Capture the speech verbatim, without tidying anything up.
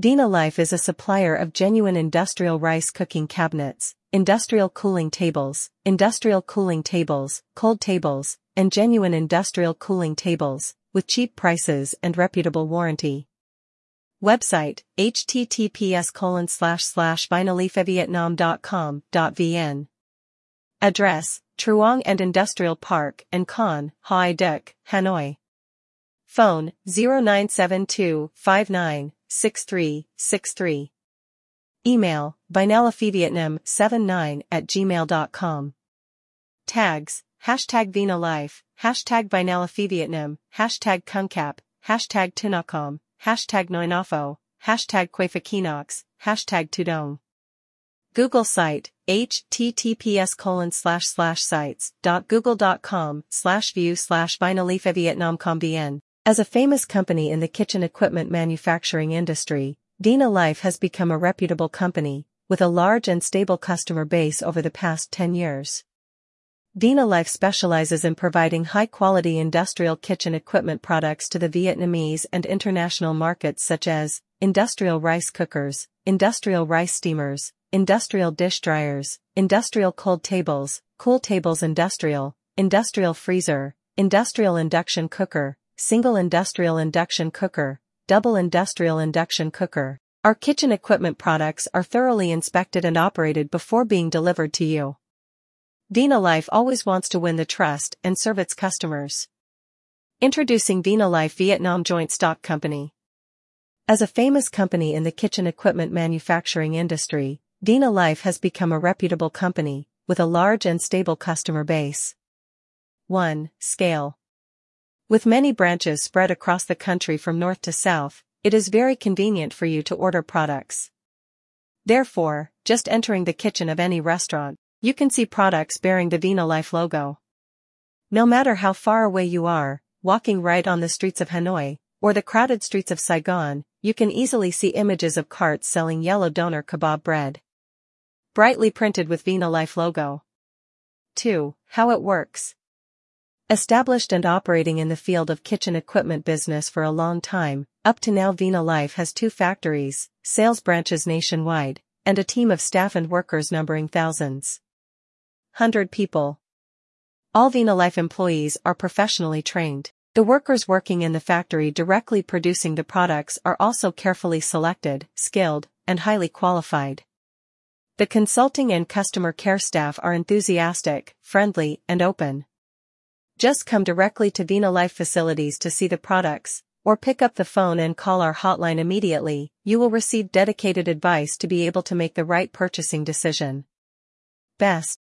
Vinalife is a supplier of genuine industrial rice cooking cabinets, industrial cooling tables, industrial cooling tables, cold tables, and genuine industrial cooling tables, with cheap prices and reputable warranty. Website, h t t p s colon slash slash vinalifevietnam dot com dot v n. Address, Truong An Industrial Park, An Khanh, Hoai Duc, Hanoi. Phone, zero nine seven two, five nine, six three six three. Email, vinalifevietnam seven nine at gmail dot com. Tags, hashtag Vinalife, hashtag vinalifevietnam, hashtag Kungkap, hashtag Tinocom, hashtag Noinafo, hashtag Quafaquinox, hashtag Tudong. Google site, https colon slash slash sites dot google dot com slash view slash vinalifevietnam dot com dot v n. As a famous company in the kitchen equipment manufacturing industry, Vinalife has become a reputable company, with a large and stable customer base over the past ten years. Vinalife specializes in providing high-quality industrial kitchen equipment products to the Vietnamese and international markets such as industrial rice cookers, industrial rice steamers, industrial dish dryers, industrial cold tables, cool tables industrial, industrial freezer, industrial induction cooker, single industrial induction cooker, double industrial induction cooker. Our kitchen equipment products are thoroughly inspected and operated before being delivered to you. Vinalife always wants to win the trust and serve its customers. Introducing Vinalife Vietnam Joint Stock Company. As a famous company in the kitchen equipment manufacturing industry, Vinalife has become a reputable company, with a large and stable customer base. one. Scale. With many branches spread across the country from north to south, it is very convenient for you to order products. Therefore, just entering the kitchen of any restaurant, you can see products bearing the Vinalife logo. No matter how far away you are, walking right on the streets of Hanoi, or the crowded streets of Saigon, you can easily see images of carts selling yellow doner kebab bread, brightly printed with Vinalife logo. two. How it works. Established and operating in the field of kitchen equipment business for a long time, up to now Vinalife has two factories, sales branches nationwide, and a team of staff and workers numbering thousands. one hundred people. All Vinalife employees are professionally trained. The workers working in the factory directly producing the products are also carefully selected, skilled, and highly qualified. The consulting and customer care staff are enthusiastic, friendly, and open. Just come directly to Vinalife facilities to see the products, or pick up the phone and call our hotline immediately. You will receive dedicated advice to be able to make the right purchasing decision. Best.